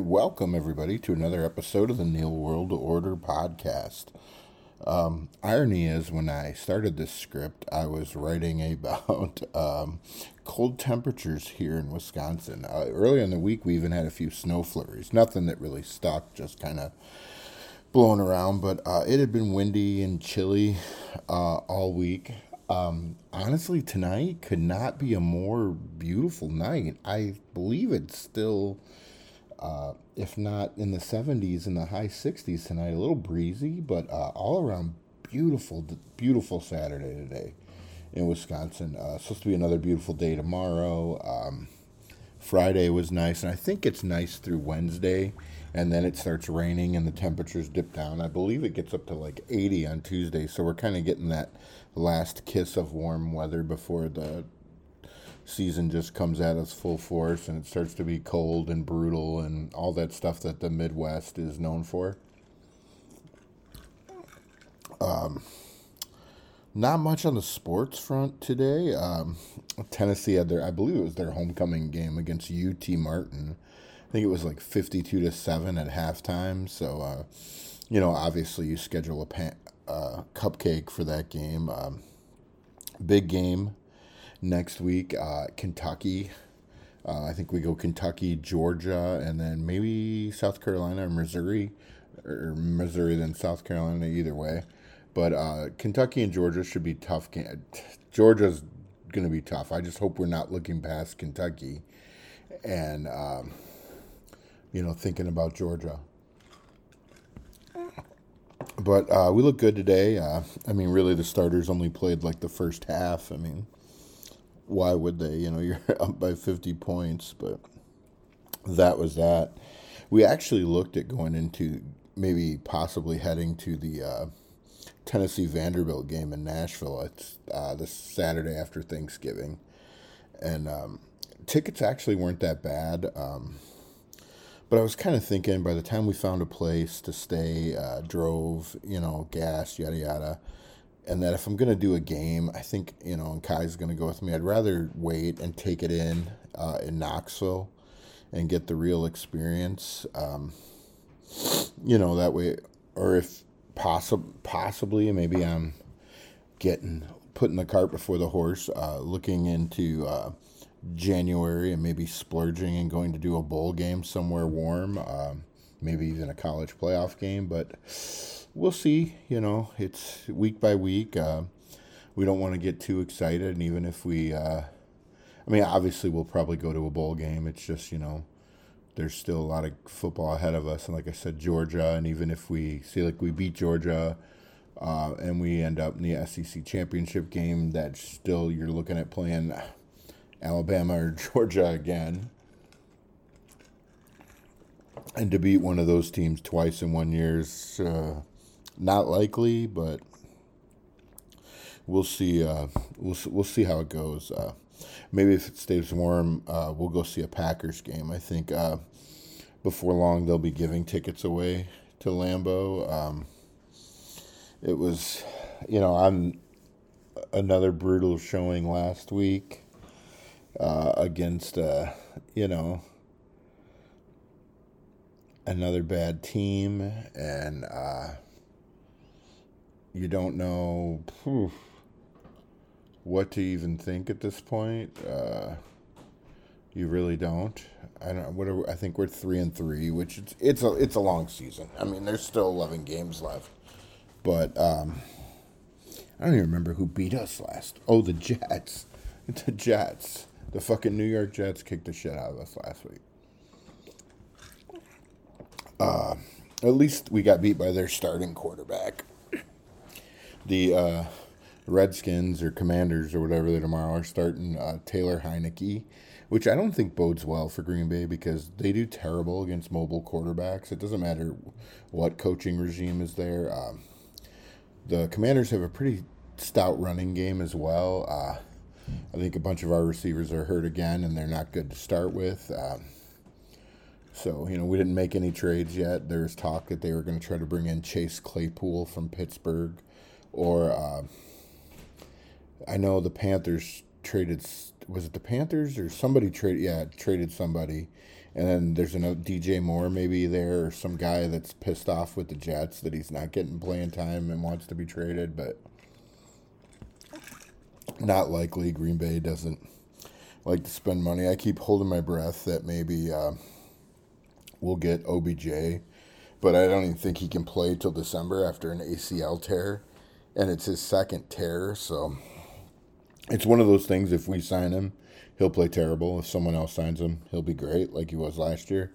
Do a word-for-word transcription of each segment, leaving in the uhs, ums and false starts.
Welcome, everybody, to another episode of the Neil World Order podcast. Um, irony is, when I started this script, I was writing about um, cold temperatures here in Wisconsin. Uh, early in the week, we even had a few snow flurries. Nothing that really stuck, just kind of blowing around. But uh, it had been windy and chilly uh, all week. Um, honestly, tonight could not be a more beautiful night. I believe it's still... Uh, if not in the seventies, in the high sixties tonight, a little breezy, but uh, all around beautiful, beautiful Saturday today in Wisconsin. Uh, supposed to be another beautiful day tomorrow. Um, Friday was nice, and I think it's nice through Wednesday, and then it starts raining and the temperatures dip down. I believe it gets up to like eighty on Tuesday, so we're kind of getting that last kiss of warm weather before the season just comes at us full force and it starts to be cold and brutal and all that stuff that the Midwest is known for. Um, not much on the sports front today. Um, Tennessee had their, I believe it was their homecoming game against U T Martin. I think it was like fifty-two to seven at halftime. So, uh, you know, obviously you schedule a pan, uh, cupcake for that game. Um, big game. Next week, uh, Kentucky. Uh, I think we go Kentucky, Georgia, and then maybe South Carolina or Missouri, or Missouri then South Carolina, either way. But uh, Kentucky and Georgia should be tough. Georgia's going to be tough. I just hope we're not looking past Kentucky and, um, you know, thinking about Georgia. But uh, we look good today. Uh, I mean, really, the starters only played like the first half. I mean... Why would they? You know, you're up by fifty points, but that was that. We actually looked at going into maybe possibly heading to the uh, Tennessee-Vanderbilt game in Nashville. It's uh, this Saturday after Thanksgiving. And um, tickets actually weren't that bad. Um, but I was kind of thinking by the time we found a place to stay, uh, drove, you know, gas, yada, yada, and that if I'm going to do a game, I think, you know, and Kai's going to go with me, I'd rather wait and take it in uh, in Knoxville and get the real experience. Um, you know, that way, or if possible, possibly, maybe I'm getting, putting the cart before the horse, uh, looking into uh, January and maybe splurging and going to do a bowl game somewhere warm, uh, maybe even a college playoff game, but... We'll see, you know, it's week by week. Uh, we don't want to get too excited, and even if we, uh, I mean, obviously we'll probably go to a bowl game. It's just, you know, there's still a lot of football ahead of us, and like I said, Georgia, and even if we, see, like we beat Georgia, uh, and we end up in the S E C championship game, that's still, you're looking at playing Alabama or Georgia again. And to beat one of those teams twice in one year is, uh, not likely, but we'll see. Uh, we'll we'll see how it goes. Uh, maybe if it stays warm, uh, we'll go see a Packers game. I think uh, before long they'll be giving tickets away to Lambeau. Um, it was, you know, I'm another brutal showing last week uh, against, uh, you know, another bad team, and uh, you don't know phew, what to even think at this point. Uh, you really don't. I don't. What are we, I think we're three and three, which it's it's a it's a long season. I mean, there's still eleven games left, but um, I don't even remember who beat us last. Oh, the Jets, the Jets, the fucking New York Jets kicked the shit out of us last week. Uh, at least we got beat by their starting quarterback. The uh, Redskins or Commanders or whatever they tomorrow are starting uh, Taylor Heineke, which I don't think bodes well for Green Bay because they do terrible against mobile quarterbacks. It doesn't matter what coaching regime is there. Um, the Commanders have a pretty stout running game as well. Uh, I think a bunch of our receivers are hurt again, and they're not good to start with. Um, So, you know, we didn't make any trades yet. There was talk that they were going to try to bring in Chase Claypool from Pittsburgh. Or, uh, I know the Panthers traded, was it the Panthers or somebody traded, yeah, traded somebody. And then there's another D J Moore maybe there, or some guy that's pissed off with the Jets that he's not getting playing time and wants to be traded, but not likely. Green Bay doesn't like to spend money. I keep holding my breath that maybe uh, we'll get O B J, but I don't even think he can play till December after an A C L tear, and it's his second tear, so it's one of those things. If we sign him, he'll play terrible. If someone else signs him, he'll be great, like he was last year.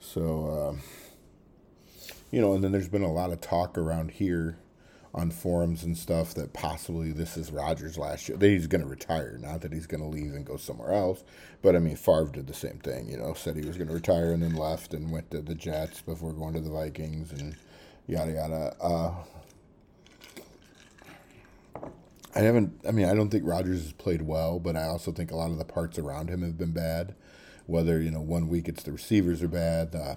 So, uh, you know, and then there's been a lot of talk around here on forums and stuff that possibly this is Rodgers last year, that he's going to retire, not that he's going to leave and go somewhere else. But, I mean, Favre did the same thing, you know, said he was going to retire and then left and went to the Jets before going to the Vikings and yada, yada. Uh, I haven't, I mean, I don't think Rodgers has played well, but I also think a lot of the parts around him have been bad. Whether, you know, one week it's the receivers are bad. Uh,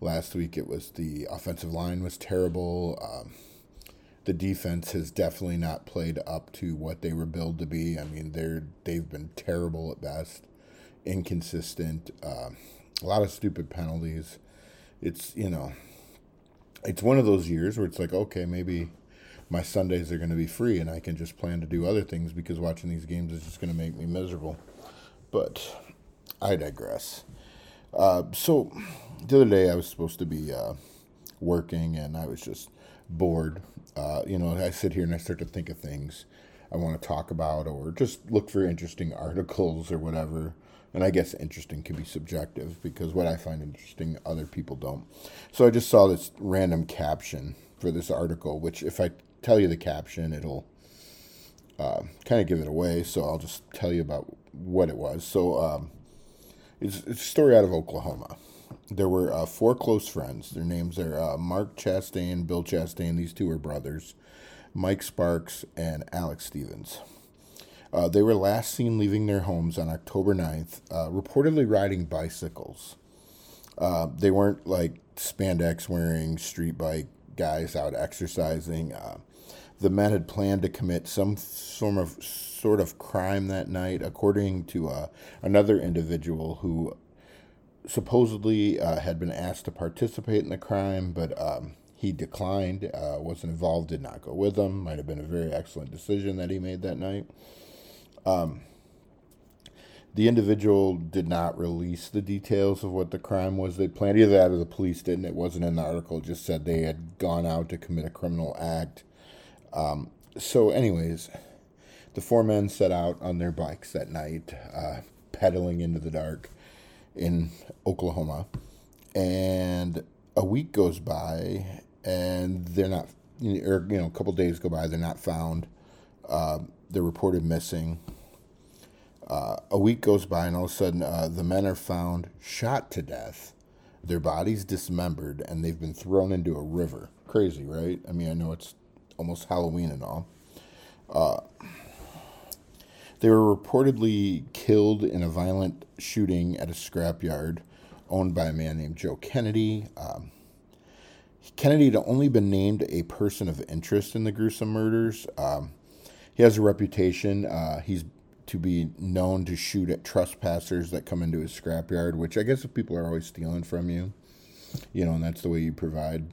last week it was the offensive line was terrible. Um, the defense has definitely not played up to what they were billed to be. I mean, they're, they've been terrible at best, inconsistent, uh, a lot of stupid penalties. It's, you know, it's one of those years where it's like, okay, maybe my Sundays are going to be free and I can just plan to do other things because watching these games is just going to make me miserable. But I digress. Uh, so the other day I was supposed to be uh, working and I was just bored. Uh, you know, I sit here and I start to think of things I want to talk about or just look for interesting articles or whatever. And I guess interesting can be subjective because what I find interesting, other people don't. So I just saw this random caption for this article, which if I tell you the caption, it'll uh, kind of give it away, so I'll just tell you about what it was. So um, it's, it's a story out of Oklahoma. There were uh, four close friends. Their names are uh, Mark Chastain, Bill Chastain, these two are brothers, Mike Sparks, and Alex Stevens. Uh, they were last seen leaving their homes on October ninth, uh, reportedly riding bicycles. Uh, they weren't like spandex wearing street bike guys out exercising. Uh, the men had planned to commit some form of sort of crime that night, according to uh, another individual who supposedly uh, had been asked to participate in the crime, but um, he declined, uh, wasn't involved, did not go with them. Might have been a very excellent decision that he made that night. Um, the individual did not release the details of what the crime was they planned. Either that or the police didn't. It wasn't in the article. It just said they had gone out to commit a criminal act. Um, so anyways, the four men set out on their bikes that night, uh, pedaling into the dark in Oklahoma. And a week goes by, and they're not, or, you know, a couple days go by, they're not found. Uh, they're reported missing. Uh, a week goes by, and all of a sudden, uh, the men are found shot to death, their bodies dismembered, and they've been thrown into a river. Crazy, right? I mean, I know it's almost Halloween and all. Uh, they were reportedly killed in a violent shooting at a scrapyard owned by a man named Joe Kennedy. Um, Kennedy had only been named a person of interest in the gruesome murders. Um, he has a reputation. Uh, he's to be known to shoot at trespassers that come into his scrapyard, which I guess if people are always stealing from you, you know, and that's the way you provide,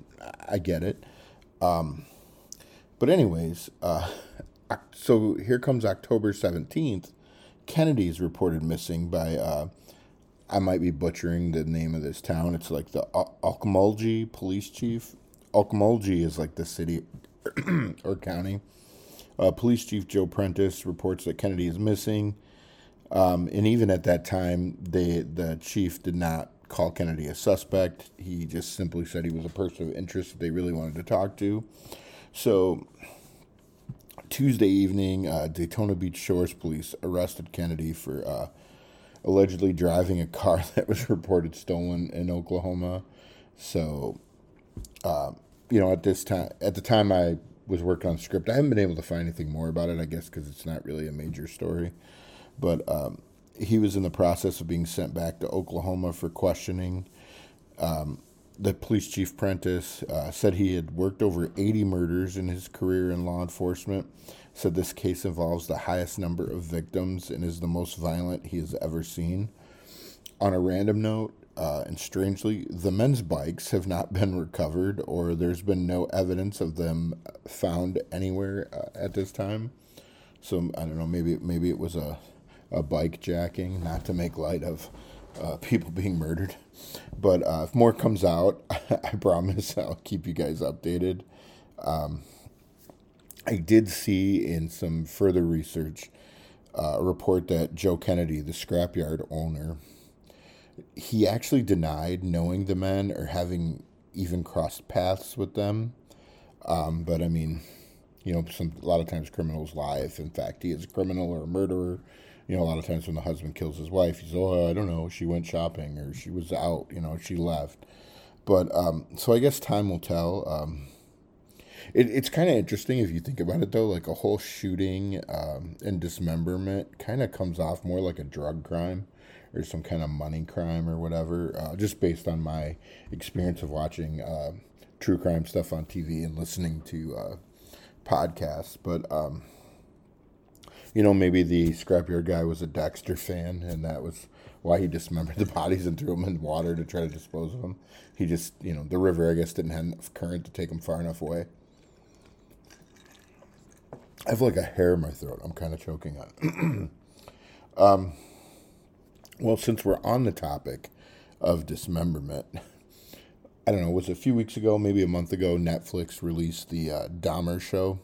I get it. Um, but anyways, uh, so here comes October seventeenth. Kennedy is reported missing by, uh, I might be butchering the name of this town. It's like the o- Okmulgee police chief. Okmulgee is like the city or county. Uh, Police Chief Joe Prentice reports that Kennedy is missing, um, and even at that time, they the chief did not call Kennedy a suspect. He just simply said he was a person of interest that they really wanted to talk to. So, Tuesday evening, uh, Daytona Beach Shores Police arrested Kennedy for uh, allegedly driving a car that was reported stolen in Oklahoma. So, uh, you know, at this time, at the time I was working on script. I haven't been able to find anything more about it, I guess, because it's not really a major story. But um, he was in the process of being sent back to Oklahoma for questioning. Um, the police chief Prentice uh, said he had worked over eighty murders in his career in law enforcement, said this case involves the highest number of victims and is the most violent he has ever seen. On a random note, Uh, and strangely, the men's bikes have not been recovered, or there's been no evidence of them found anywhere uh, at this time. So, I don't know, maybe maybe it was a, a bike jacking, not to make light of uh, people being murdered. But uh, if more comes out, I promise I'll keep you guys updated. Um, I did see in some further research uh, a report that Joe Kennedy, the scrapyard owner, he actually denied knowing the men or having even crossed paths with them. Um, but, I mean, you know, some, a lot of times criminals lie. If, in fact, he is a criminal or a murderer, you know, a lot of times when the husband kills his wife, he's, oh, I don't know, she went shopping or she was out, you know, she left. But, um, so I guess time will tell. Um, it, it's kind of interesting if you think about it, though, like a whole shooting um, and dismemberment kind of comes off more like a drug crime or some kind of money crime or whatever, uh, just based on my experience of watching uh, true crime stuff on T V and listening to uh, podcasts. But, um, you know, maybe the scrapyard guy was a Dexter fan, and that was why he dismembered the bodies and threw them in water to try to dispose of them. He just, you know, the river, I guess, didn't have enough current to take them far enough away. I have, like, a hair in my throat. I'm kind of choking on it. um... Well, since we're on the topic of dismemberment, I don't know, was it a few weeks ago, maybe a month ago, Netflix released the uh, Dahmer show.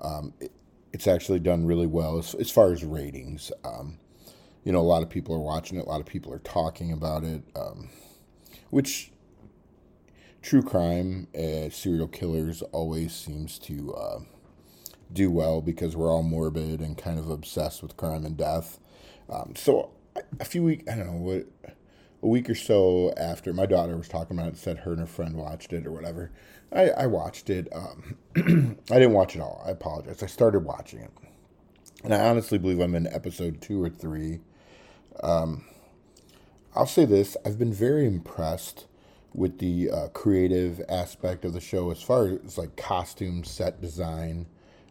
Um, it, it's actually done really well as, as far as ratings. Um, you know, a lot of people are watching it. A lot of people are talking about it, um, which true crime, uh, serial killers always seems to uh, do well because we're all morbid and kind of obsessed with crime and death. Um, so... A few weeks, I don't know, what, a week or so after, my daughter was talking about it and said her and her friend watched it or whatever. I, I watched it. Um, I didn't watch it all. I apologize. I started watching it. And I honestly believe I'm in episode two or three. Um, I'll say this. I've been very impressed with the uh, creative aspect of the show as far as, like, costume, set design,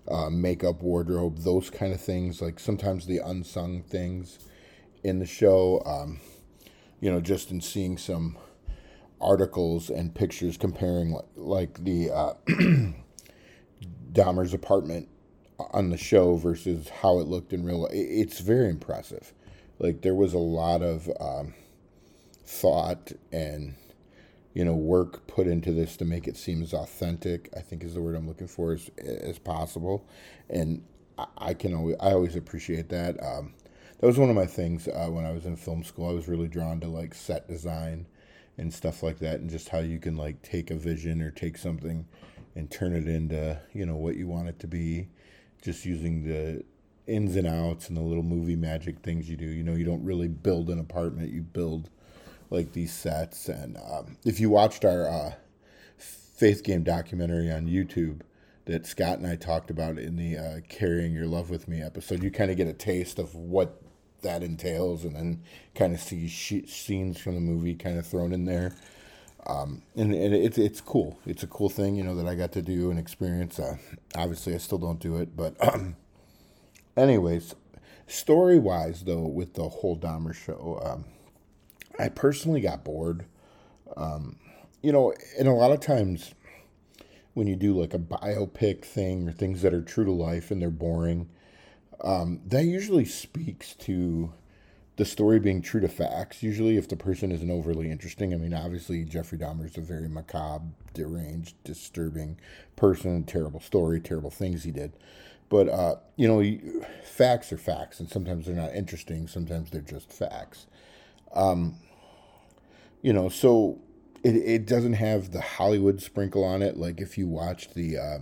uh, makeup, wardrobe, those kind of things. Like, sometimes the unsung things in the show, um, you know, just in seeing some articles and pictures comparing like, like the uh, Dahmer's apartment on the show versus how it looked in real life. It's very impressive. Like, there was a lot of um, thought and, you know, work put into this to make it seem as authentic, I think is the word I'm looking for, as, as possible. And I, I can always, I always appreciate that. Um, That was one of my things uh, when I was in film school. I was really drawn to, like, set design and stuff like that, and just how you can, like, take a vision or take something and turn it into, you know, what you want it to be, just using the ins and outs and the little movie magic things you do. You know, you don't really build an apartment. You build, like, these sets. And um, if you watched our uh, Faith Game documentary on YouTube that Scott and I talked about in the uh, Carrying Your Love With Me episode, you kind of get a taste of what that entails, and then kind of see sh- scenes from the movie kind of thrown in there. Um, and and it's, it's cool. It's a cool thing, you know, that I got to do and experience. Uh, obviously, I still don't do it. But um, anyways, story-wise, though, with the whole Dahmer show, um, I personally got bored. Um, you know, and a lot of times when you do, like, a biopic thing or things that are true to life and they're boring, Um, that usually speaks to the story being true to facts, usually, if the person isn't overly interesting. I mean, obviously, Jeffrey Dahmer is a very macabre, deranged, disturbing person, terrible story, terrible things he did. But, uh, you know, facts are facts, and sometimes they're not interesting. Sometimes they're just facts. Um, you know, so it, it doesn't have the Hollywood sprinkle on it. Like, if you watch the... Uh,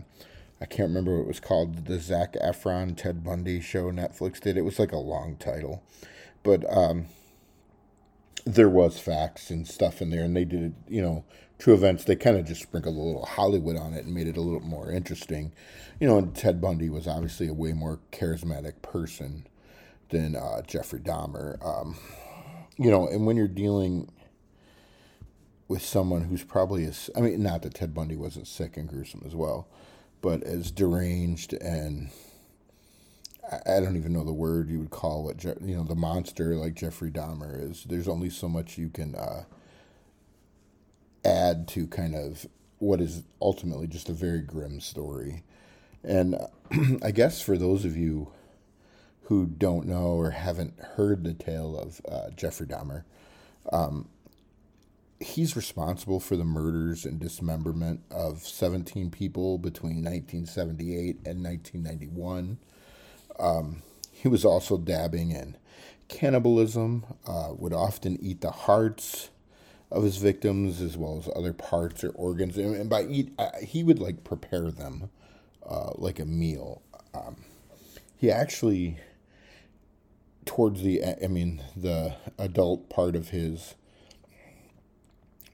I can't remember what it was called, the Zac Efron, Ted Bundy show Netflix did. It was like a long title. But um, there was facts and stuff in there, and they did, you know, true events. They kind of just sprinkled a little Hollywood on it and made it a little more interesting. You know, and Ted Bundy was obviously a way more charismatic person than uh, Jeffrey Dahmer. Um, you know, and when you're dealing with someone who's probably, as, I mean, not that Ted Bundy wasn't sick and gruesome as well, but as deranged and, I don't even know the word you would call it, you know, the monster like Jeffrey Dahmer is. There's only so much you can uh, add to kind of what is ultimately just a very grim story. And I guess for those of you who don't know or haven't heard the tale of uh, Jeffrey Dahmer, um, he's responsible for the murders and dismemberment of seventeen people between nineteen seventy-eight and nineteen ninety-one. Um, he was also dabbling in cannibalism, uh, would often eat the hearts of his victims as well as other parts or organs. And, and by eat, uh, he would like prepare them uh, like a meal. Um, he actually, towards the, I mean, the adult part of his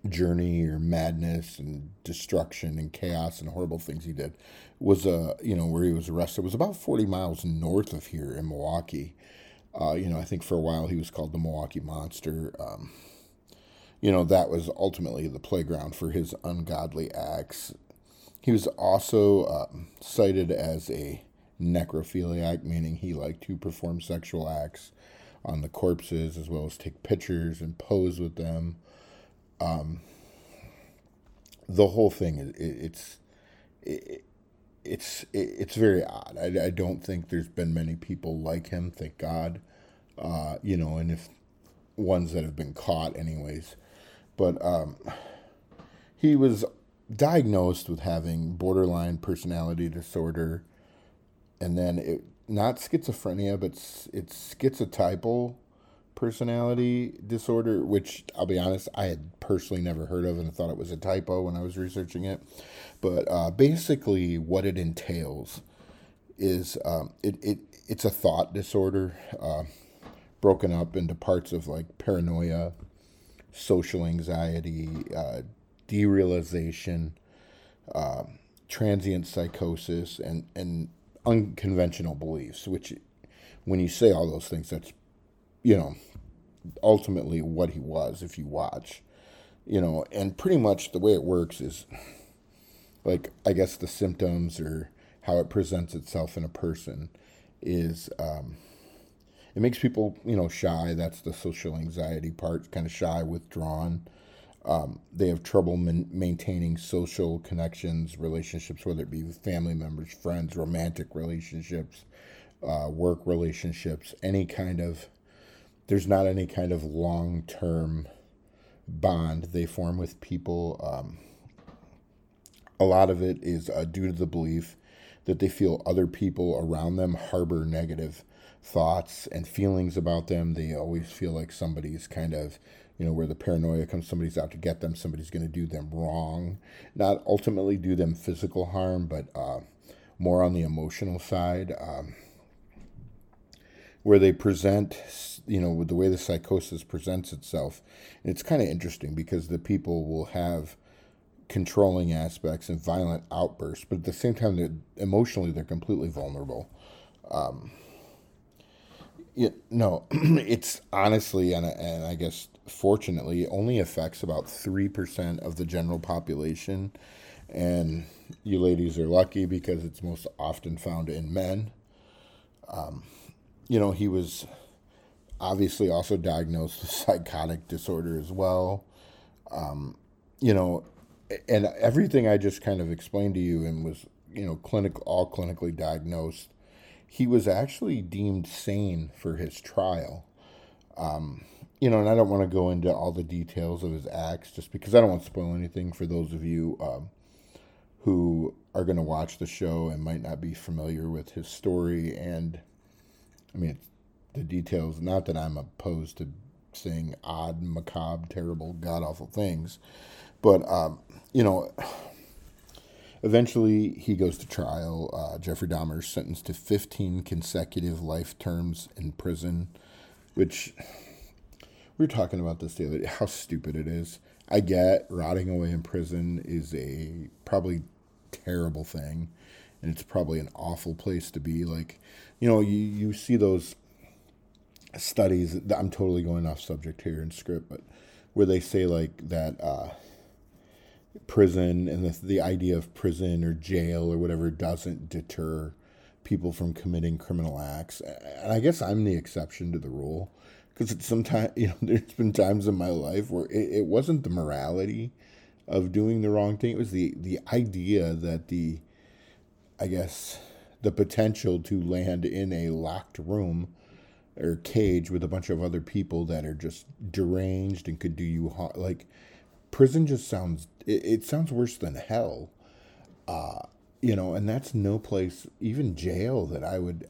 journey or madness and destruction and chaos and horrible things he did was, uh, you know, where he was arrested. It was about forty miles north of here in Milwaukee. Uh, you know, I think for a while he was called the Milwaukee Monster. Um, you know, that was ultimately the playground for his ungodly acts. He was also uh, cited as a necrophiliac, meaning he liked to perform sexual acts on the corpses as well as take pictures and pose with them. Um, the whole thing, it, it's, it, it's, it, it's very odd. I, I don't think there's been many people like him, thank God, uh, you know, and if ones that have been caught anyways, but, um, he was diagnosed with having borderline personality disorder, and then it, not schizophrenia, but it's, it's schizotypal personality disorder, which I'll be honest, I had personally never heard of and I thought it was a typo when I was researching it. But uh, basically what it entails is um, it, it it's a thought disorder uh, broken up into parts of like paranoia, social anxiety, uh, derealization, uh, transient psychosis, and, and unconventional beliefs, which when you say all those things, that's, you know, ultimately what he was, if you watch, you know, and pretty much the way it works is like, I guess the symptoms or how it presents itself in a person is, um, it makes people, you know, shy. That's the social anxiety part, kind of shy, withdrawn. Um, they have trouble man- maintaining social connections, relationships, whether it be with family members, friends, romantic relationships, uh, work relationships, any kind of, there's not any kind of long-term bond they form with people. Um, a lot of it is uh, due to the belief that they feel other people around them harbor negative thoughts and feelings about them. They always feel like somebody's kind of, you know, where the paranoia comes, somebody's out to get them, somebody's going to do them wrong. Not ultimately do them physical harm, but uh, more on the emotional side. Um, where they present, you know, with the way the psychosis presents itself. And it's kind of interesting because the people will have controlling aspects and violent outbursts, but at the same time, they're, emotionally, they're completely vulnerable. Um, it, no, it's honestly, and, and I guess fortunately, only affects about three percent of the general population. And you ladies are lucky because it's most often found in men. Um You know, he was obviously also diagnosed with psychotic disorder as well. Um, you know, and everything I just kind of explained to you and was, you know, clinical, all clinically diagnosed. He was actually deemed sane for his trial. Um, you know, and I don't want to go into all the details of his acts just because I don't want to spoil anything for those of you um, who are going to watch the show and might not be familiar with his story. And I mean, it's the details, not that I'm opposed to saying odd, macabre, terrible, god-awful things, but, um, you know, eventually he goes to trial. Uh, Jeffrey Dahmer is sentenced to fifteen consecutive life terms in prison, which we were talking about this the other day, how stupid it is. I get rotting away in prison is a probably terrible thing. And it's probably an awful place to be. Like, you know, you, you see those studies. I'm totally going off subject here in script, but where they say like that uh, prison and the, the idea of prison or jail or whatever doesn't deter people from committing criminal acts. And I guess I'm the exception to the rule, because it's sometimes, you know, there's been times in my life where it, it wasn't the morality of doing the wrong thing. It was the, the idea that the, I guess, the potential to land in a locked room or cage with a bunch of other people that are just deranged and could do you harm. Like, prison just sounds, it, it sounds worse than hell. Uh, you know, and that's no place, even jail, that I would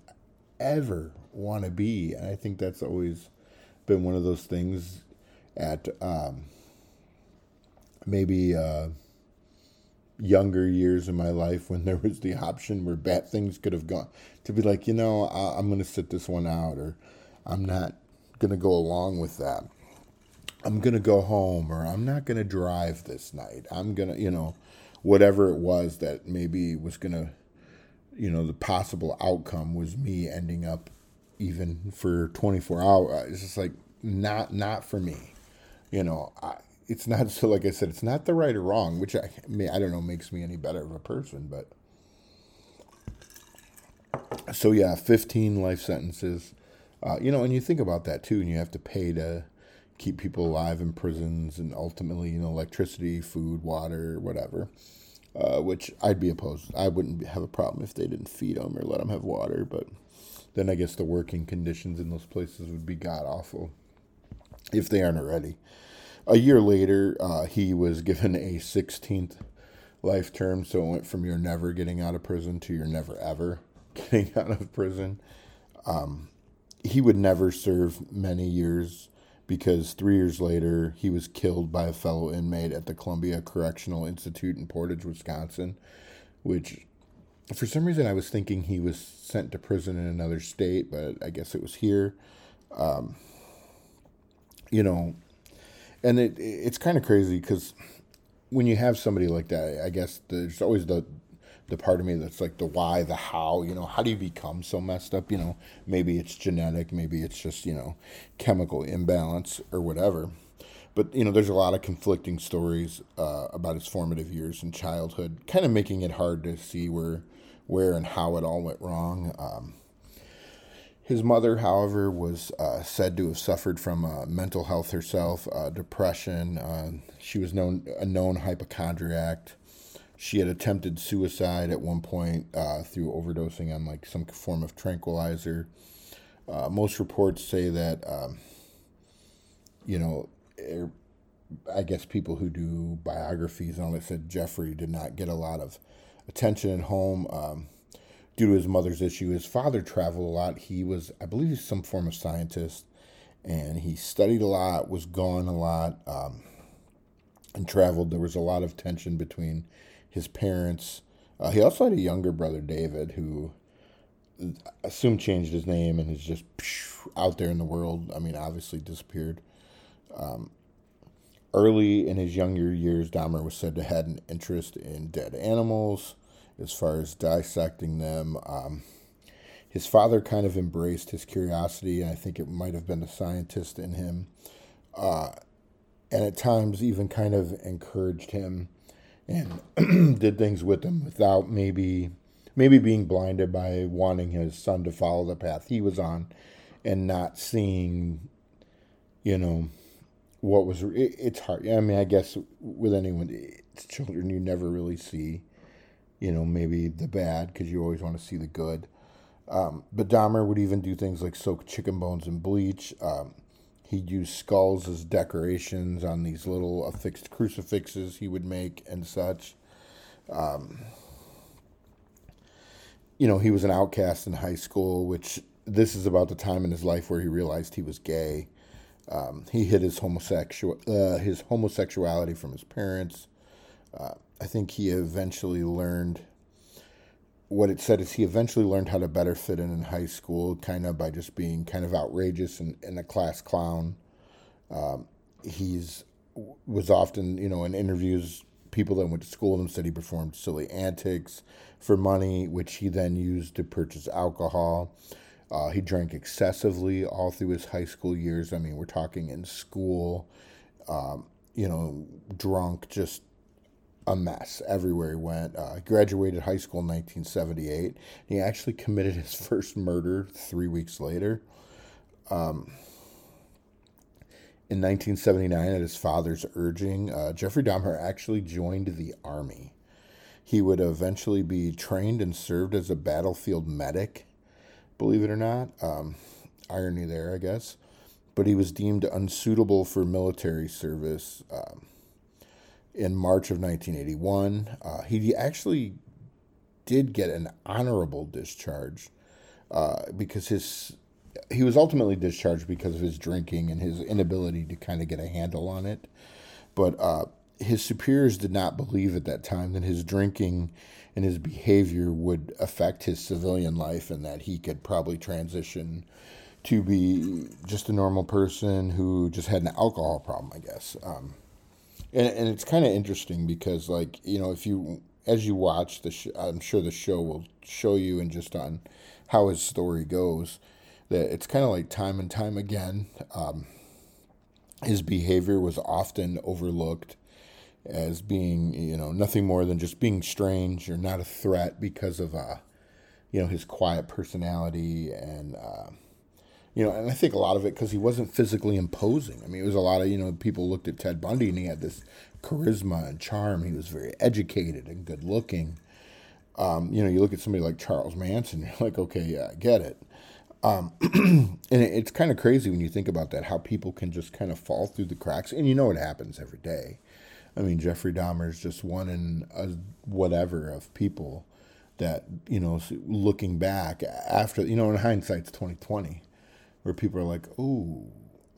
ever want to be. And I think that's always been one of those things at um, maybe uh, younger years in my life, when there was the option where bad things could have gone, to be like, you know, I, I'm going to sit this one out, or I'm not going to go along with that. I'm going to go home, or I'm not going to drive this night. I'm going to, you know, whatever it was that maybe was going to, you know, the possible outcome was me ending up even for twenty-four hours. It's just like, not, not for me. You know, I, it's not, so like I said, it's not the right or wrong, which I, I mean, I don't know, makes me any better of a person, but. So yeah, fifteen life sentences, uh, you know, and you think about that too, and you have to pay to keep people alive in prisons, and ultimately, you know, electricity, food, water, whatever, uh, which I'd be opposed. I wouldn't have a problem if they didn't feed them or let them have water, but then I guess the working conditions in those places would be god-awful if they aren't already. A year later, uh, he was given a sixteenth life term, so it went from you're never getting out of prison to you're never ever getting out of prison. Um, he would never serve many years, because three years later, he was killed by a fellow inmate at the Columbia Correctional Institute in Portage, Wisconsin, which, for some reason, I was thinking he was sent to prison in another state, but I guess it was here. Um, you know, and it it's kind of crazy, because when you have somebody like that, I guess there's always the, the part of me that's like the why, the how, you know, how do you become so messed up? You know, maybe it's genetic, maybe it's just, you know, chemical imbalance or whatever. But, you know, there's a lot of conflicting stories uh, about his formative years in childhood, kind of making it hard to see where, where and how it all went wrong. Um, his mother, however, was uh, said to have suffered from uh, mental health herself, uh, depression. Uh, she was known a known hypochondriac. She had attempted suicide at one point uh, through overdosing on like some form of tranquilizer. Uh, most reports say that, um, you know, I guess people who do biographies and all that said Jeffrey did not get a lot of attention at home um, due to his mother's issue. His father traveled a lot. He was, I believe, some form of scientist, and he studied a lot, was gone a lot, um, and traveled. There was a lot of tension between his parents. Uh, he also had a younger brother, David, who I assume changed his name and is just out there in the world. I mean, obviously disappeared. Um, early in his younger years, Dahmer was said to have had an interest in dead animals as far as dissecting them. Um, his father kind of embraced his curiosity, and I think it might have been the scientist in him. Uh, and at times even kind of encouraged him and did things with him without maybe maybe being blinded by wanting his son to follow the path he was on, and not seeing, you know, what was... It, it's hard. I mean, I guess with anyone, it's children, you never really see, you know, maybe the bad, because you always want to see the good. Um, but Dahmer would even do things like soak chicken bones in bleach. Um, He'd use skulls as decorations on these little affixed crucifixes he would make and such. Um, you know, he was an outcast in high school, which this is about the time in his life where he realized he was gay. Um, he hid his homosexual uh, his homosexuality from his parents. Uh, I think he eventually learned... What it said is he eventually learned how to better fit in in high school, kind of by just being kind of outrageous and, and a class clown. Um, he's was often, you know, in interviews, people that went to school with him said he performed silly antics for money, which he then used to purchase alcohol. Uh, he drank excessively all through his high school years. I mean, we're talking in school, um, you know, drunk, just a mess everywhere he went. Uh, graduated high school in nineteen seventy-eight. He actually committed his first murder three weeks later. Um, in nineteen seventy-nine, at his father's urging, uh, Jeffrey Dahmer actually joined the Army. He would eventually be trained and served as a battlefield medic, believe it or not. Um, irony there, I guess. But he was deemed unsuitable for military service. Um, in March of nineteen eighty-one. Uh, he actually did get an honorable discharge uh, because his he was ultimately discharged because of his drinking and his inability to kind of get a handle on it. But uh, his superiors did not believe at that time that his drinking and his behavior would affect his civilian life and that he could probably transition to be just a normal person who just had an alcohol problem, I guess. Um And, and it's kind of interesting because, like, you know, if you, as you watch the sh- I'm sure the show will show you, and just on how his story goes, that it's kind of like time and time again, um, his behavior was often overlooked as being, you know, nothing more than just being strange or not a threat because of, uh, you know, his quiet personality and, uh, you know, and I think a lot of it because he wasn't physically imposing. I mean, it was a lot of, you know, people looked at Ted Bundy and he had this charisma and charm. He was very educated and good looking. Um, you know, you look at somebody like Charles Manson, you're like, okay, yeah, I get it. Um, and it, it's kind of crazy when you think about that, how people can just kind of fall through the cracks. And you know it happens every day. I mean, Jeffrey Dahmer is just one in a whatever of people that, you know, looking back after, you know, in hindsight's twenty twenty. Where people are like, oh,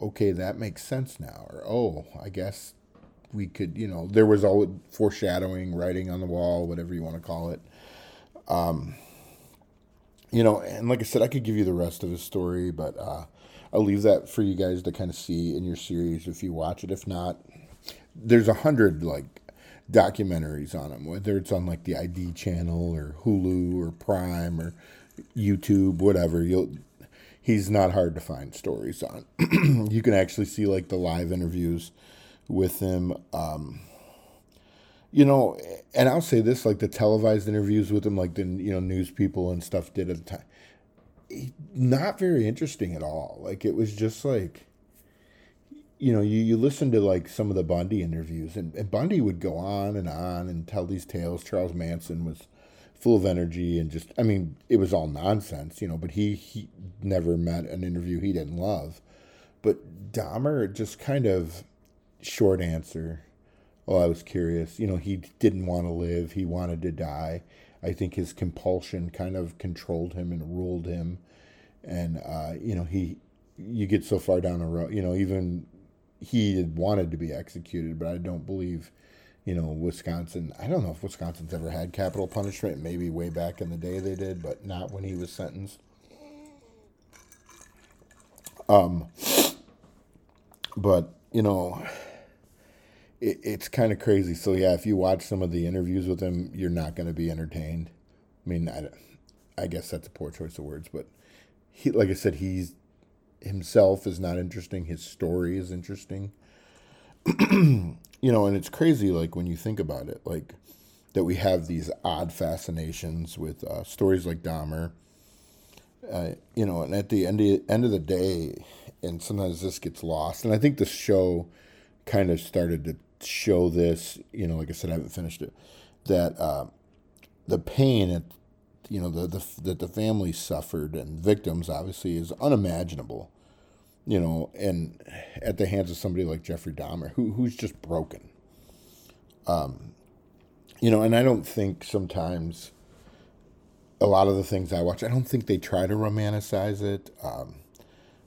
okay, that makes sense now. Or, oh, I guess we could, you know, there was all foreshadowing, writing on the wall, whatever you want to call it. Um, you know, and like I said, I could give you the rest of his story, but uh, I'll leave that for you guys to kind of see in your series if you watch it. If not, there's a hundred, like, documentaries on him, whether it's on, like, the I D channel or Hulu or Prime or YouTube, whatever. You'll... He's not hard to find stories on. You can actually see, like, the live interviews with him. Um, you know, and I'll say this, like, the televised interviews with him, like the, you know, news people and stuff did at the time. He, not very interesting at all. Like, it was just like, you know, you, you listen to, like, some of the Bundy interviews. And, and Bundy would go on and on and tell these tales. Charles Manson was full of energy and just, I mean, it was all nonsense, you know, but he, he never met an interview he didn't love. But Dahmer, just kind of short answer, oh, I was curious. You know, he didn't want to live. He wanted to die. I think his compulsion kind of controlled him and ruled him. And, uh, you know, he, you get so far down the road, you know, even he had wanted to be executed, but I don't believe... You know, Wisconsin, I don't know if Wisconsin's ever had capital punishment. Maybe way back in the day they did, but not when he was sentenced. Um, but, you know, it, it's kind of crazy. So, yeah, if you watch some of the interviews with him, you're not going to be entertained. I mean, I, I guess that's a poor choice of words, but he, like I said, he's himself is not interesting. His story is interesting. You know, and it's crazy, like, when you think about it, like, that we have these odd fascinations with uh, stories like Dahmer, uh, you know, and at the end of, end of the day, and sometimes this gets lost, and I think the show kind of started to show this, you know, like I said, I haven't finished it, that uh, the pain, at, you know, the, the that the family suffered, and victims, obviously, is unimaginable. You know, and at the hands of somebody like Jeffrey Dahmer, who who's just broken. Um, you know, and I don't think sometimes a lot of the things I watch, I don't think they try to romanticize it, um,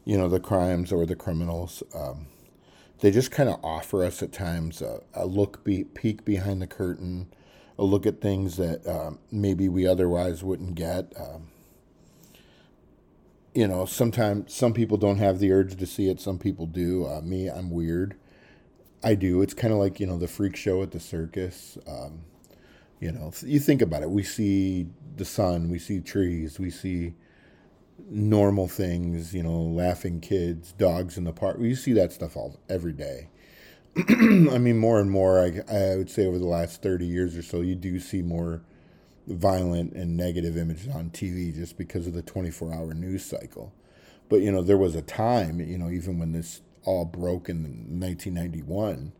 you know, the crimes or the criminals. Um, they just kind of offer us at times a, a look, be, peek behind the curtain, a look at things that um, maybe we otherwise wouldn't get. Um You know, sometimes some people don't have the urge to see it. Some people do. Uh, me, I'm weird. I do. It's kind of like, you know, the freak show at the circus. Um, you know, you think about it. We see the sun. We see trees. We see normal things, you know, laughing kids, dogs in the park. We see that stuff all every day. I mean, more and more, I, I would say over the last thirty years or so, you do see more violent and negative images on T V just because of the twenty-four hour news cycle. But, you know, there was a time, you know, even when this all broke in nineteen ninety-one,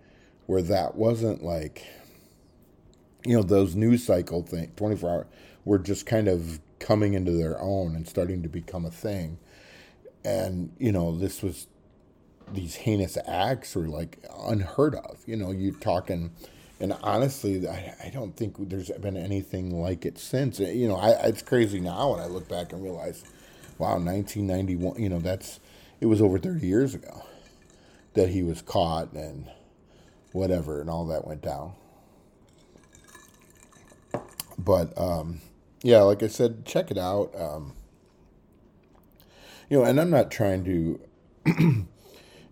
where that wasn't like, you know, those news cycle thing, twenty-four hour, were just kind of coming into their own and starting to become a thing. And, you know, this was, these heinous acts were like unheard of. You know, you're talking, and honestly, I, I don't think there's been anything like it since. You know, I, it's crazy now when I look back and realize, wow, nineteen ninety-one, you know, that's, it was over thirty years ago that he was caught and whatever, and all that went down. But, um, yeah, like I said, check it out. Um, you know, and I'm not trying to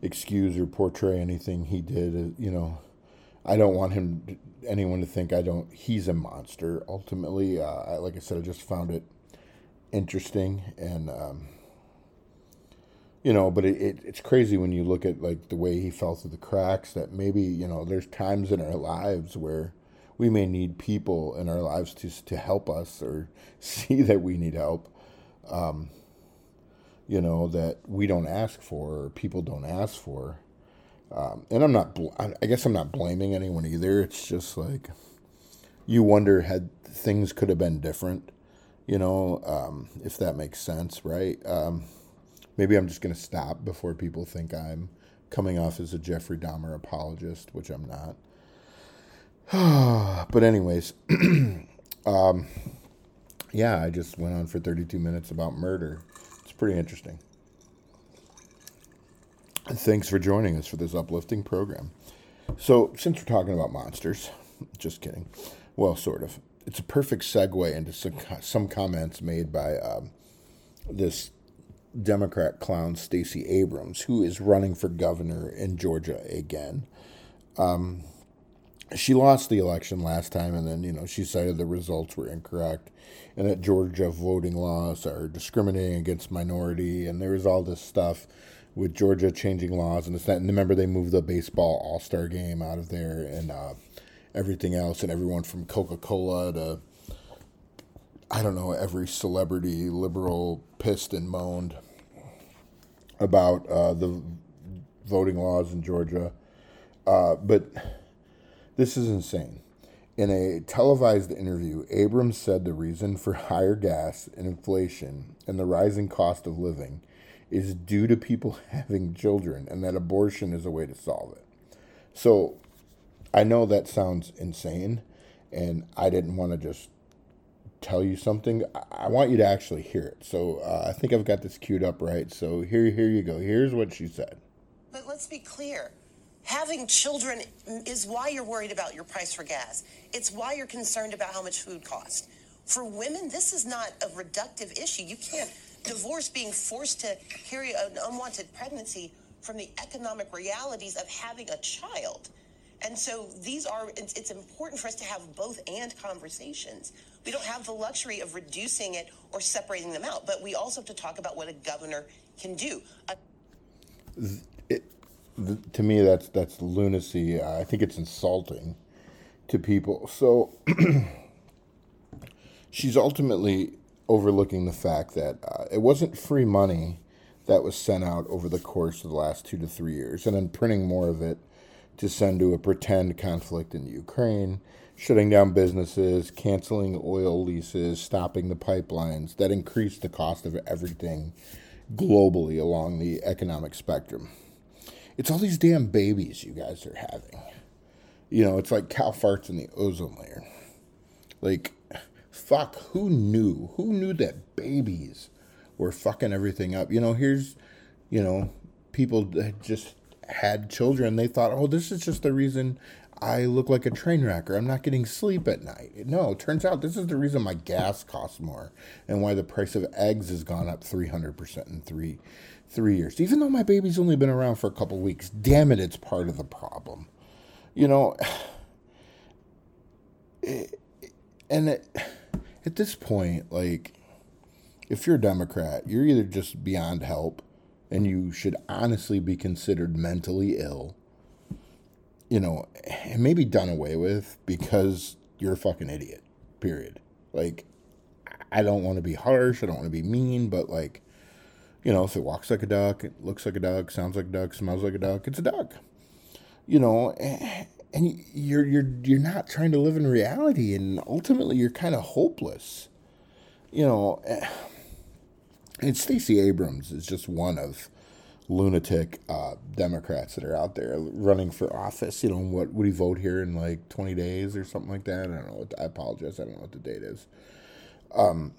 excuse or portray anything he did. You know, I don't want him, to, anyone to think I don't, he's a monster. Ultimately, uh, I, like I said, I just found it interesting. And, um, you know, but it, it it's crazy when you look at, like, the way he fell through the cracks, that maybe, you know, there's times in our lives where we may need people in our lives to to help us or see that we need help, um, you know, that we don't ask for or people don't ask for. Um, and I'm not, bl- I guess I'm not blaming anyone either. It's just like you wonder had things could have been different, you know, um, if that makes sense, right? Um, maybe I'm just going to stop before people think I'm coming off as a Jeffrey Dahmer apologist, which I'm not. But anyways, um, yeah, I just went on for thirty-two minutes about murder. It's pretty interesting. Thanks for joining us for this uplifting program. So, since we're talking about monsters, just kidding. Well, sort of. It's a perfect segue into some, some comments made by um, this Democrat clown, Stacy Abrams, who is running for governor in Georgia again. Um... She lost the election last time, and then, you know, she cited the results were incorrect and that Georgia voting laws are discriminating against minority, and there was all this stuff with Georgia changing laws and this, that, and remember they moved the baseball all-star game out of there and uh, everything else, and everyone from Coca-Cola to, I don't know, every celebrity liberal pissed and moaned about uh, the voting laws in Georgia. Uh, but... This is insane. In a televised interview, Abrams said the reason for higher gas and inflation and the rising cost of living is due to people having children and that abortion is a way to solve it. So I know that sounds insane, and I didn't want to just tell you something. I want you to actually hear it. So uh, I think I've got this queued up right. So here, here you go. Here's what she said. But let's be clear. Having children is why you're worried about your price for gas. It's why you're concerned about how much food costs. For women, this is not a reductive issue. You can't divorce being forced to carry an unwanted pregnancy from the economic realities of having a child. And so these are, it's, it's important for us to have both and conversations. We don't have the luxury of reducing it or separating them out, but we also have to talk about what a governor can do. A- it- To me, that's that's lunacy. Uh, I think it's insulting to people. So she's ultimately overlooking the fact that uh, it wasn't free money that was sent out over the course of the last two to three years, and then printing more of it to send to a pretend conflict in Ukraine, shutting down businesses, canceling oil leases, stopping the pipelines. That increased the cost of everything globally along the economic spectrum. It's all these damn babies you guys are having. You know, it's like cow farts in the ozone layer. Like, fuck, who knew? Who knew that babies were fucking everything up? You know, here's, you know, people that just had children. They thought, oh, this is just the reason I look like a train wreck or I'm not getting sleep at night. No, it turns out this is the reason my gas costs more and why the price of eggs has gone up three hundred percent in three Three years, even though my baby's only been around for a couple weeks. Damn it, it's part of the problem, you know. It, and it, at this point, like, if you're a Democrat, you're either just beyond help, and you should honestly be considered mentally ill, you know, and maybe done away with because you're a fucking idiot, period. Like, I don't want to be harsh, I don't want to be mean, but, like, you know, if it walks like a duck, it looks like a duck, sounds like a duck, smells like a duck, it's a duck. You know, and you're you're you're not trying to live in reality, and ultimately you're kind of hopeless. You know, and Stacy Abrams is just one of lunatic uh, Democrats that are out there running for office. You know, what would he vote here in like twenty days or something like that? I don't know. What the, I apologize. I don't know what the date is. Um,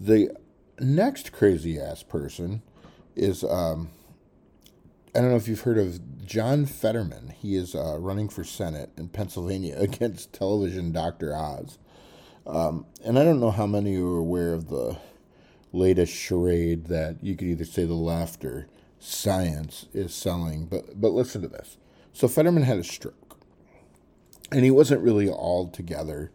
the next crazy ass person is um, I don't know if you've heard of John Fetterman. He is uh, running for Senate in Pennsylvania against television Doctor Oz. Um, and I don't know how many are aware of the latest charade that you could either say the left or science is selling, but but listen to this. So Fetterman had a stroke, and he wasn't really all together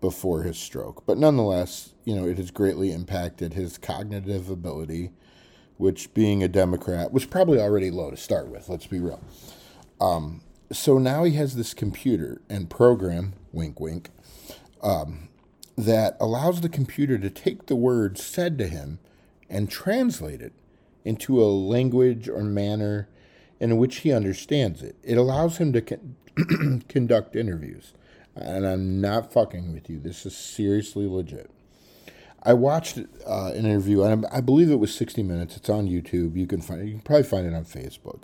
before his stroke, but nonetheless, you know, it has greatly impacted his cognitive ability, which, being a Democrat, was probably already low to start with, let's be real. Um, so now he has this computer and program, wink wink, um, that allows the computer to take the words said to him and translate it into a language or manner in which he understands it. It allows him to con- conduct interviews. And I'm not fucking with you. This is seriously legit. I watched uh, an interview, and I believe it was sixty minutes. It's on YouTube. You can find it. You can probably find it on Facebook.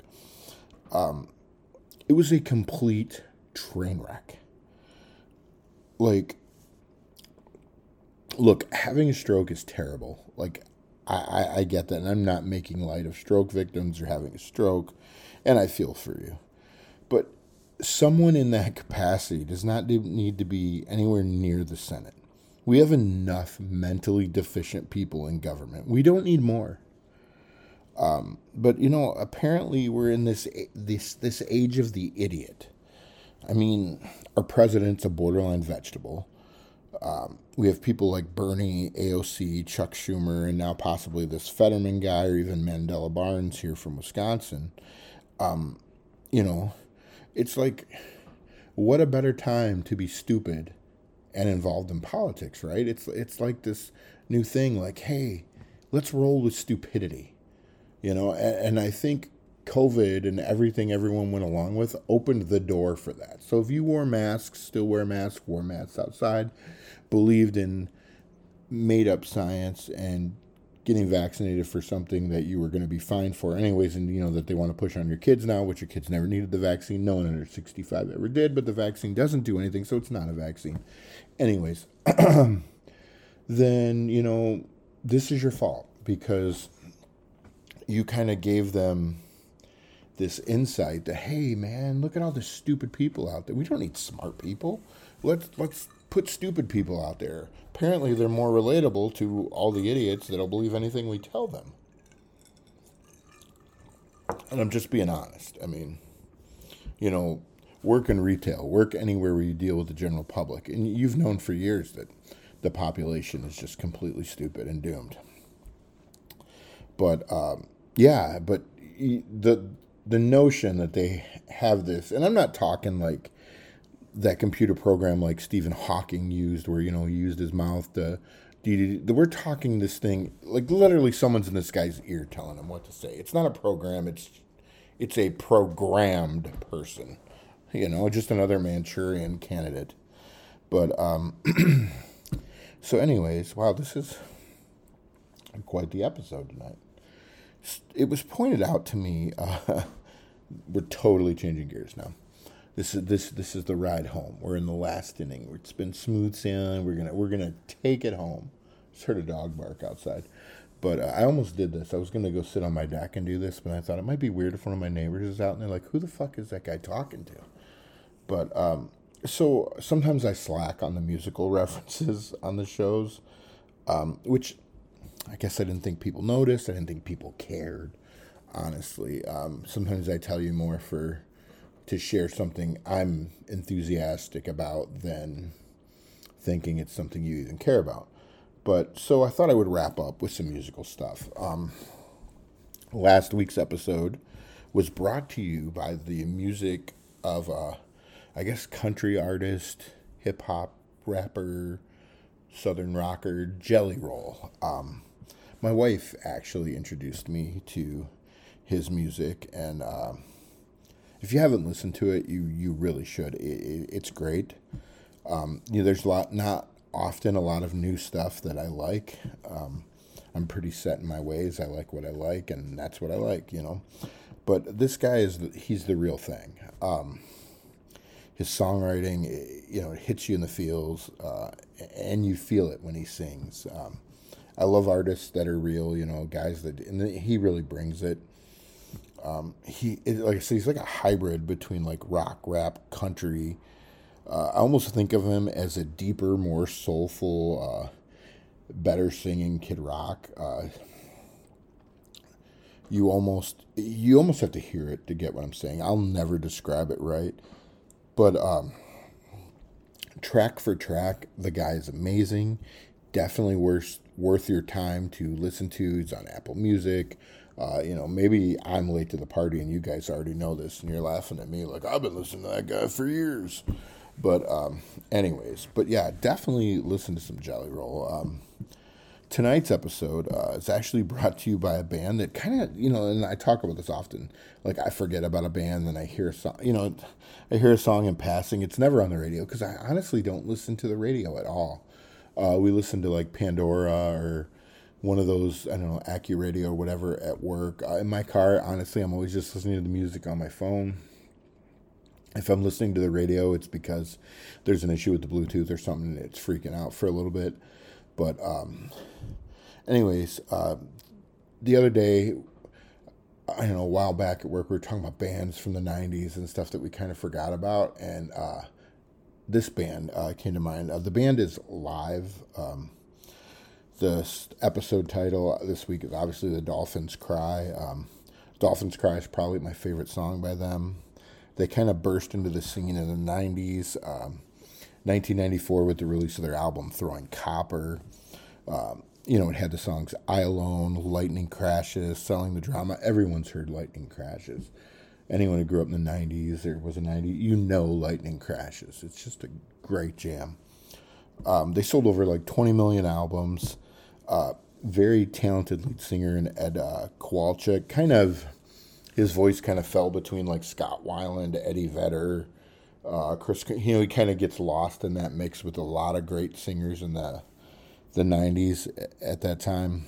Um, it was a complete train wreck. Like, look, having a stroke is terrible. Like, I, I, I get that, and I'm not making light of stroke victims or having a stroke, and I feel for you. But someone in that capacity does not need to be anywhere near the Senate. We have enough mentally deficient people in government. We don't need more. Um, but, you know, apparently we're in this this this age of the idiot. I mean, our president's a borderline vegetable. Um, we have people like Bernie, A O C, Chuck Schumer, and now possibly this Fetterman guy, or even Mandela Barnes here from Wisconsin. Um, you know, it's like, what a better time to be stupid and involved in politics, right? It's it's like this new thing, like, hey, let's roll with stupidity, you know? And, and I think COVID and everything everyone went along with opened the door for that. So if you wore masks, still wear masks, wore masks outside, believed in made-up science and getting vaccinated for something that you were going to be fined for anyways, and, you know, that they want to push on your kids now, which your kids never needed the vaccine. No one under sixty-five ever did, but the vaccine doesn't do anything, so it's not a vaccine. Anyways, then, you know, this is your fault because you kind of gave them this insight that, hey, man, look at all the stupid people out there. We don't need smart people. Let's let's put stupid people out there. Apparently, they're more relatable to all the idiots that'll believe anything we tell them. And I'm just being honest. I mean, you know, work in retail, work anywhere where you deal with the general public. And you've known for years that the population is just completely stupid and doomed. But, um, yeah, but the... the notion that they have this, and I'm not talking like that computer program like Stephen Hawking used where, you know, he used his mouth to, we're talking this thing, like literally someone's in this guy's ear telling him what to say. It's not a program, it's it's a programmed person, you know, just another Manchurian candidate. But, um, so anyways, wow, this is quite the episode tonight. It was pointed out to me, uh, we're totally changing gears now. This is this this is the ride home. We're in the last inning. It's been smooth sailing. We're gonna we're gonna take it home. Just heard a dog bark outside, but uh, I almost did this. I was gonna go sit on my deck and do this, but I thought it might be weird if one of my neighbors is out and they're like, "Who the fuck is that guy talking to?" But um, so sometimes I slack on the musical references on the shows, um, which. I guess I didn't think people noticed. I didn't think people cared, honestly. Um, sometimes I tell you more for to share something I'm enthusiastic about than thinking it's something you even care about. But so I thought I would wrap up with some musical stuff. Um, last week's episode was brought to you by the music of, uh, I guess, country artist, hip-hop rapper, southern rocker, Jelly Roll. Um, my wife actually introduced me to his music, and uh, if you haven't listened to it, you, you really should. It, it, it's great. Um, you know, there's a lot, not often a lot of new stuff that I like. Um, I'm pretty set in my ways. I like what I like, and that's what I like, you know. But this guy is the, he's the real thing. Um, his songwriting, it, you know, it hits you in the feels, uh, and you feel it when he sings. Um, I love artists that are real, you know, guys that, and the, he really brings it. Um, he, it, like I said, he's like a hybrid between like rock, rap, country. Uh, I almost think of him as a deeper, more soulful, uh, better singing Kid Rock. Uh, you almost you almost have to hear it to get what I'm saying. I'll never describe it right. But um, track for track, the guy is amazing. Definitely worth, worth your time to listen to. He's on Apple Music. Uh, you know, maybe I'm late to the party and you guys already know this and you're laughing at me like, I've been listening to that guy for years. But um, anyways, but yeah, definitely listen to some Jelly Roll. Um, tonight's episode uh, is actually brought to you by a band that kind of, you know, and I talk about this often. Like I forget about a band and I hear a song, you know, I hear a song in passing. It's never on the radio because I honestly don't listen to the radio at all. Uh, we listen to like Pandora or one of those, I don't know, AccuRadio or whatever at work. Uh, in my car, honestly, I'm always just listening to the music on my phone. If I'm listening to the radio, it's because there's an issue with the Bluetooth or something. It's freaking out for a little bit. But um, anyways, uh, the other day, I don't know, a while back at work, we were talking about bands from the nineties and stuff that we kind of forgot about. And uh, this band uh, came to mind. Uh, the band is Live. Um, the episode title this week is obviously The Dolphin's Cry. Um, Dolphin's Cry is probably my favorite song by them. They kind of burst into the scene in the nineties, um, nineteen ninety-four with the release of their album, Throwing Copper. Um, you know, it had the songs I Alone, Lightning Crashes, Selling the Drama. Everyone's heard Lightning Crashes. Anyone who grew up in the nineties, there was a nineties, you know Lightning Crashes. It's just a great jam. Um, they sold over like twenty million albums. Uh, very talented lead singer in Ed uh, Kowalczyk, kind of... His voice kind of fell between, like, Scott Weiland, Eddie Vedder, uh, Chris... You know, he kind of gets lost in that mix with a lot of great singers in the the nineties at that time.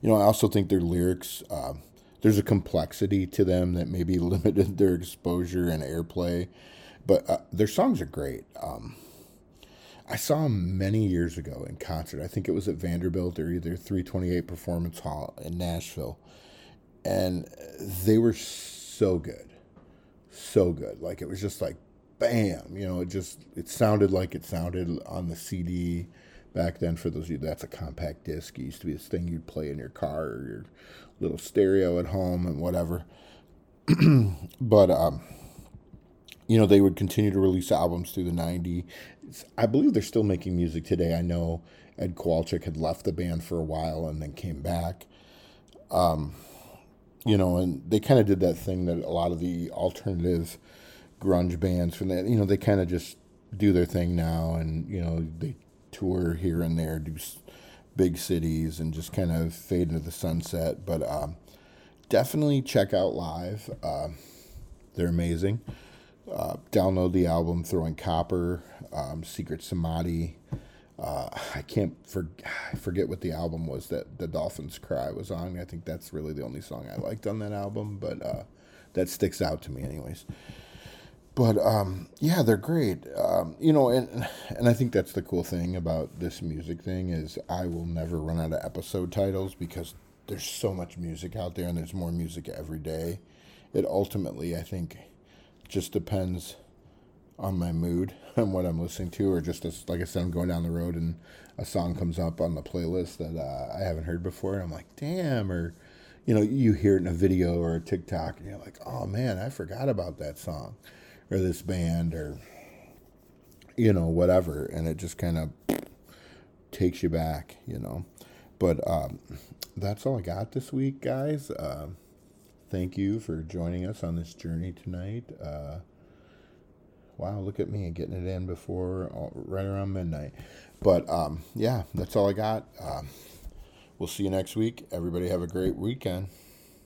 You know, I also think their lyrics... Uh, there's a complexity to them that maybe limited their exposure and airplay. But uh, their songs are great. Um, I saw them many years ago in concert. I think it was at Vanderbilt or either three twenty-eight Performance Hall in Nashville. And they were so good, so good. Like, it was just like, bam, you know, it just, it sounded like it sounded on the C D back then. For those of you, that's a compact disc. It used to be this thing you'd play in your car or your little stereo at home and whatever. But, um, you know, they would continue to release albums through the nineties. I believe they're still making music today. I know Ed Kowalczyk had left the band for a while and then came back. Um... You know, and they kind of did that thing that a lot of the alternative grunge bands from that, you know, they kind of just do their thing now, and, you know, they tour here and there, do big cities, and just kind of fade into the sunset. But um, definitely check out Live. Uh, they're amazing. Uh, download the album Throwing Copper, um, Secret Samadhi. Uh, I can't for, I forget what the album was that The Dolphin's Cry was on. I think that's really the only song I liked on that album, but uh, that sticks out to me anyways. But, um, yeah, they're great. Um, you know, and and I think that's the cool thing about this music thing is I will never run out of episode titles because there's so much music out there and there's more music every day. It ultimately, I think, just depends... on my mood and what I'm listening to, or just as, like I said, I'm going down the road and a song comes up on the playlist that uh, I haven't heard before, and I'm like, damn, or, you know, you hear it in a video or a TikTok, and you're like, oh, man, I forgot about that song, or this band, or, you know, whatever, and it just kind of takes you back, you know, but um, that's all I got this week, guys. Um, thank you for joining us on this journey tonight. Uh, wow, look at me getting it in before, right around midnight. But um, yeah, that's all I got. Uh, we'll see you next week. Everybody have a great weekend.